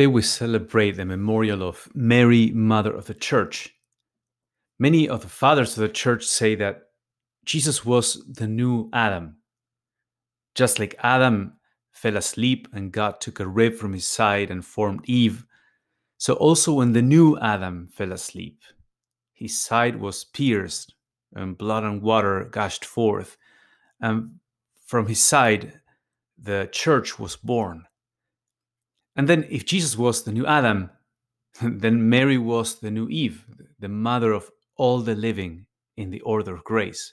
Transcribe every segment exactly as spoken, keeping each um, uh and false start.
Today we celebrate the memorial of Mary, Mother of the Church. Many of the fathers of the Church say that Jesus was the new Adam. Just like Adam fell asleep and God took a rib from his side and formed Eve, so also when the new Adam fell asleep, his side was pierced and blood and water gushed forth, and from his side the Church was born. And then if Jesus was the new Adam, then Mary was the new Eve, the mother of all the living in the order of grace.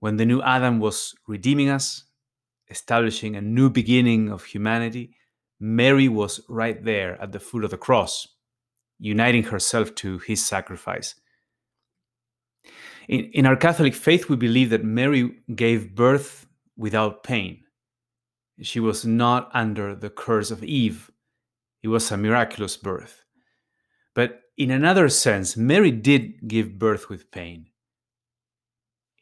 When the new Adam was redeeming us, establishing a new beginning of humanity, Mary was right there at the foot of the cross, uniting herself to his sacrifice. In, in our Catholic faith, we believe that Mary gave birth without pain. She was not under the curse of Eve. It was a miraculous birth. But in another sense, Mary did give birth with pain,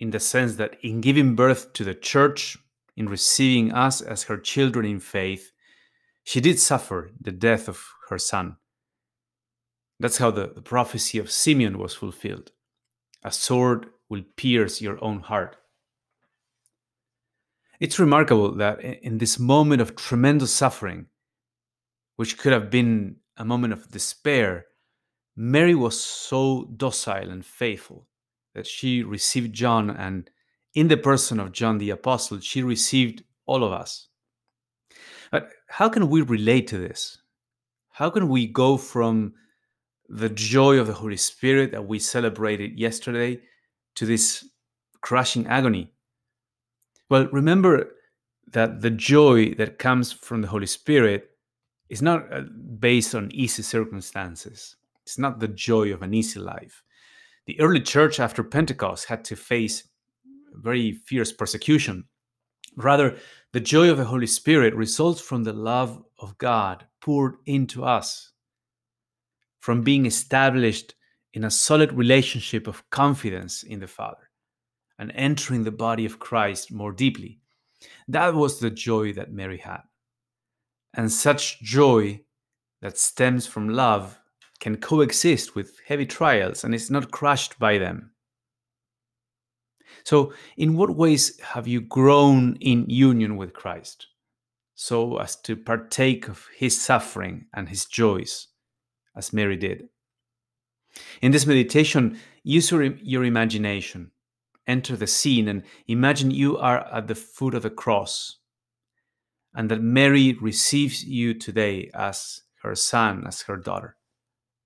in the sense that in giving birth to the Church, in receiving us as her children in faith, she did suffer the death of her son. That's how the, the prophecy of Simeon was fulfilled. A sword will pierce your own heart. It's remarkable that in this moment of tremendous suffering, which could have been a moment of despair, Mary was so docile and faithful that she received John, and in the person of John the Apostle, she received all of us. But how can we relate to this? How can we go from the joy of the Holy Spirit that we celebrated yesterday to this crushing agony? Well, remember that the joy that comes from the Holy Spirit is not based on easy circumstances. It's not the joy of an easy life. The early Church after Pentecost had to face very fierce persecution. Rather, the joy of the Holy Spirit results from the love of God poured into us, from being established in a solid relationship of confidence in the Father, and entering the body of Christ more deeply. That was the joy that Mary had. And such joy that stems from love can coexist with heavy trials and is not crushed by them. So, in what ways have you grown in union with Christ, so as to partake of his suffering and his joys, as Mary did? In this meditation, use your, your imagination. Enter the scene and imagine you are at the foot of the cross, and that Mary receives you today as her son, as her daughter.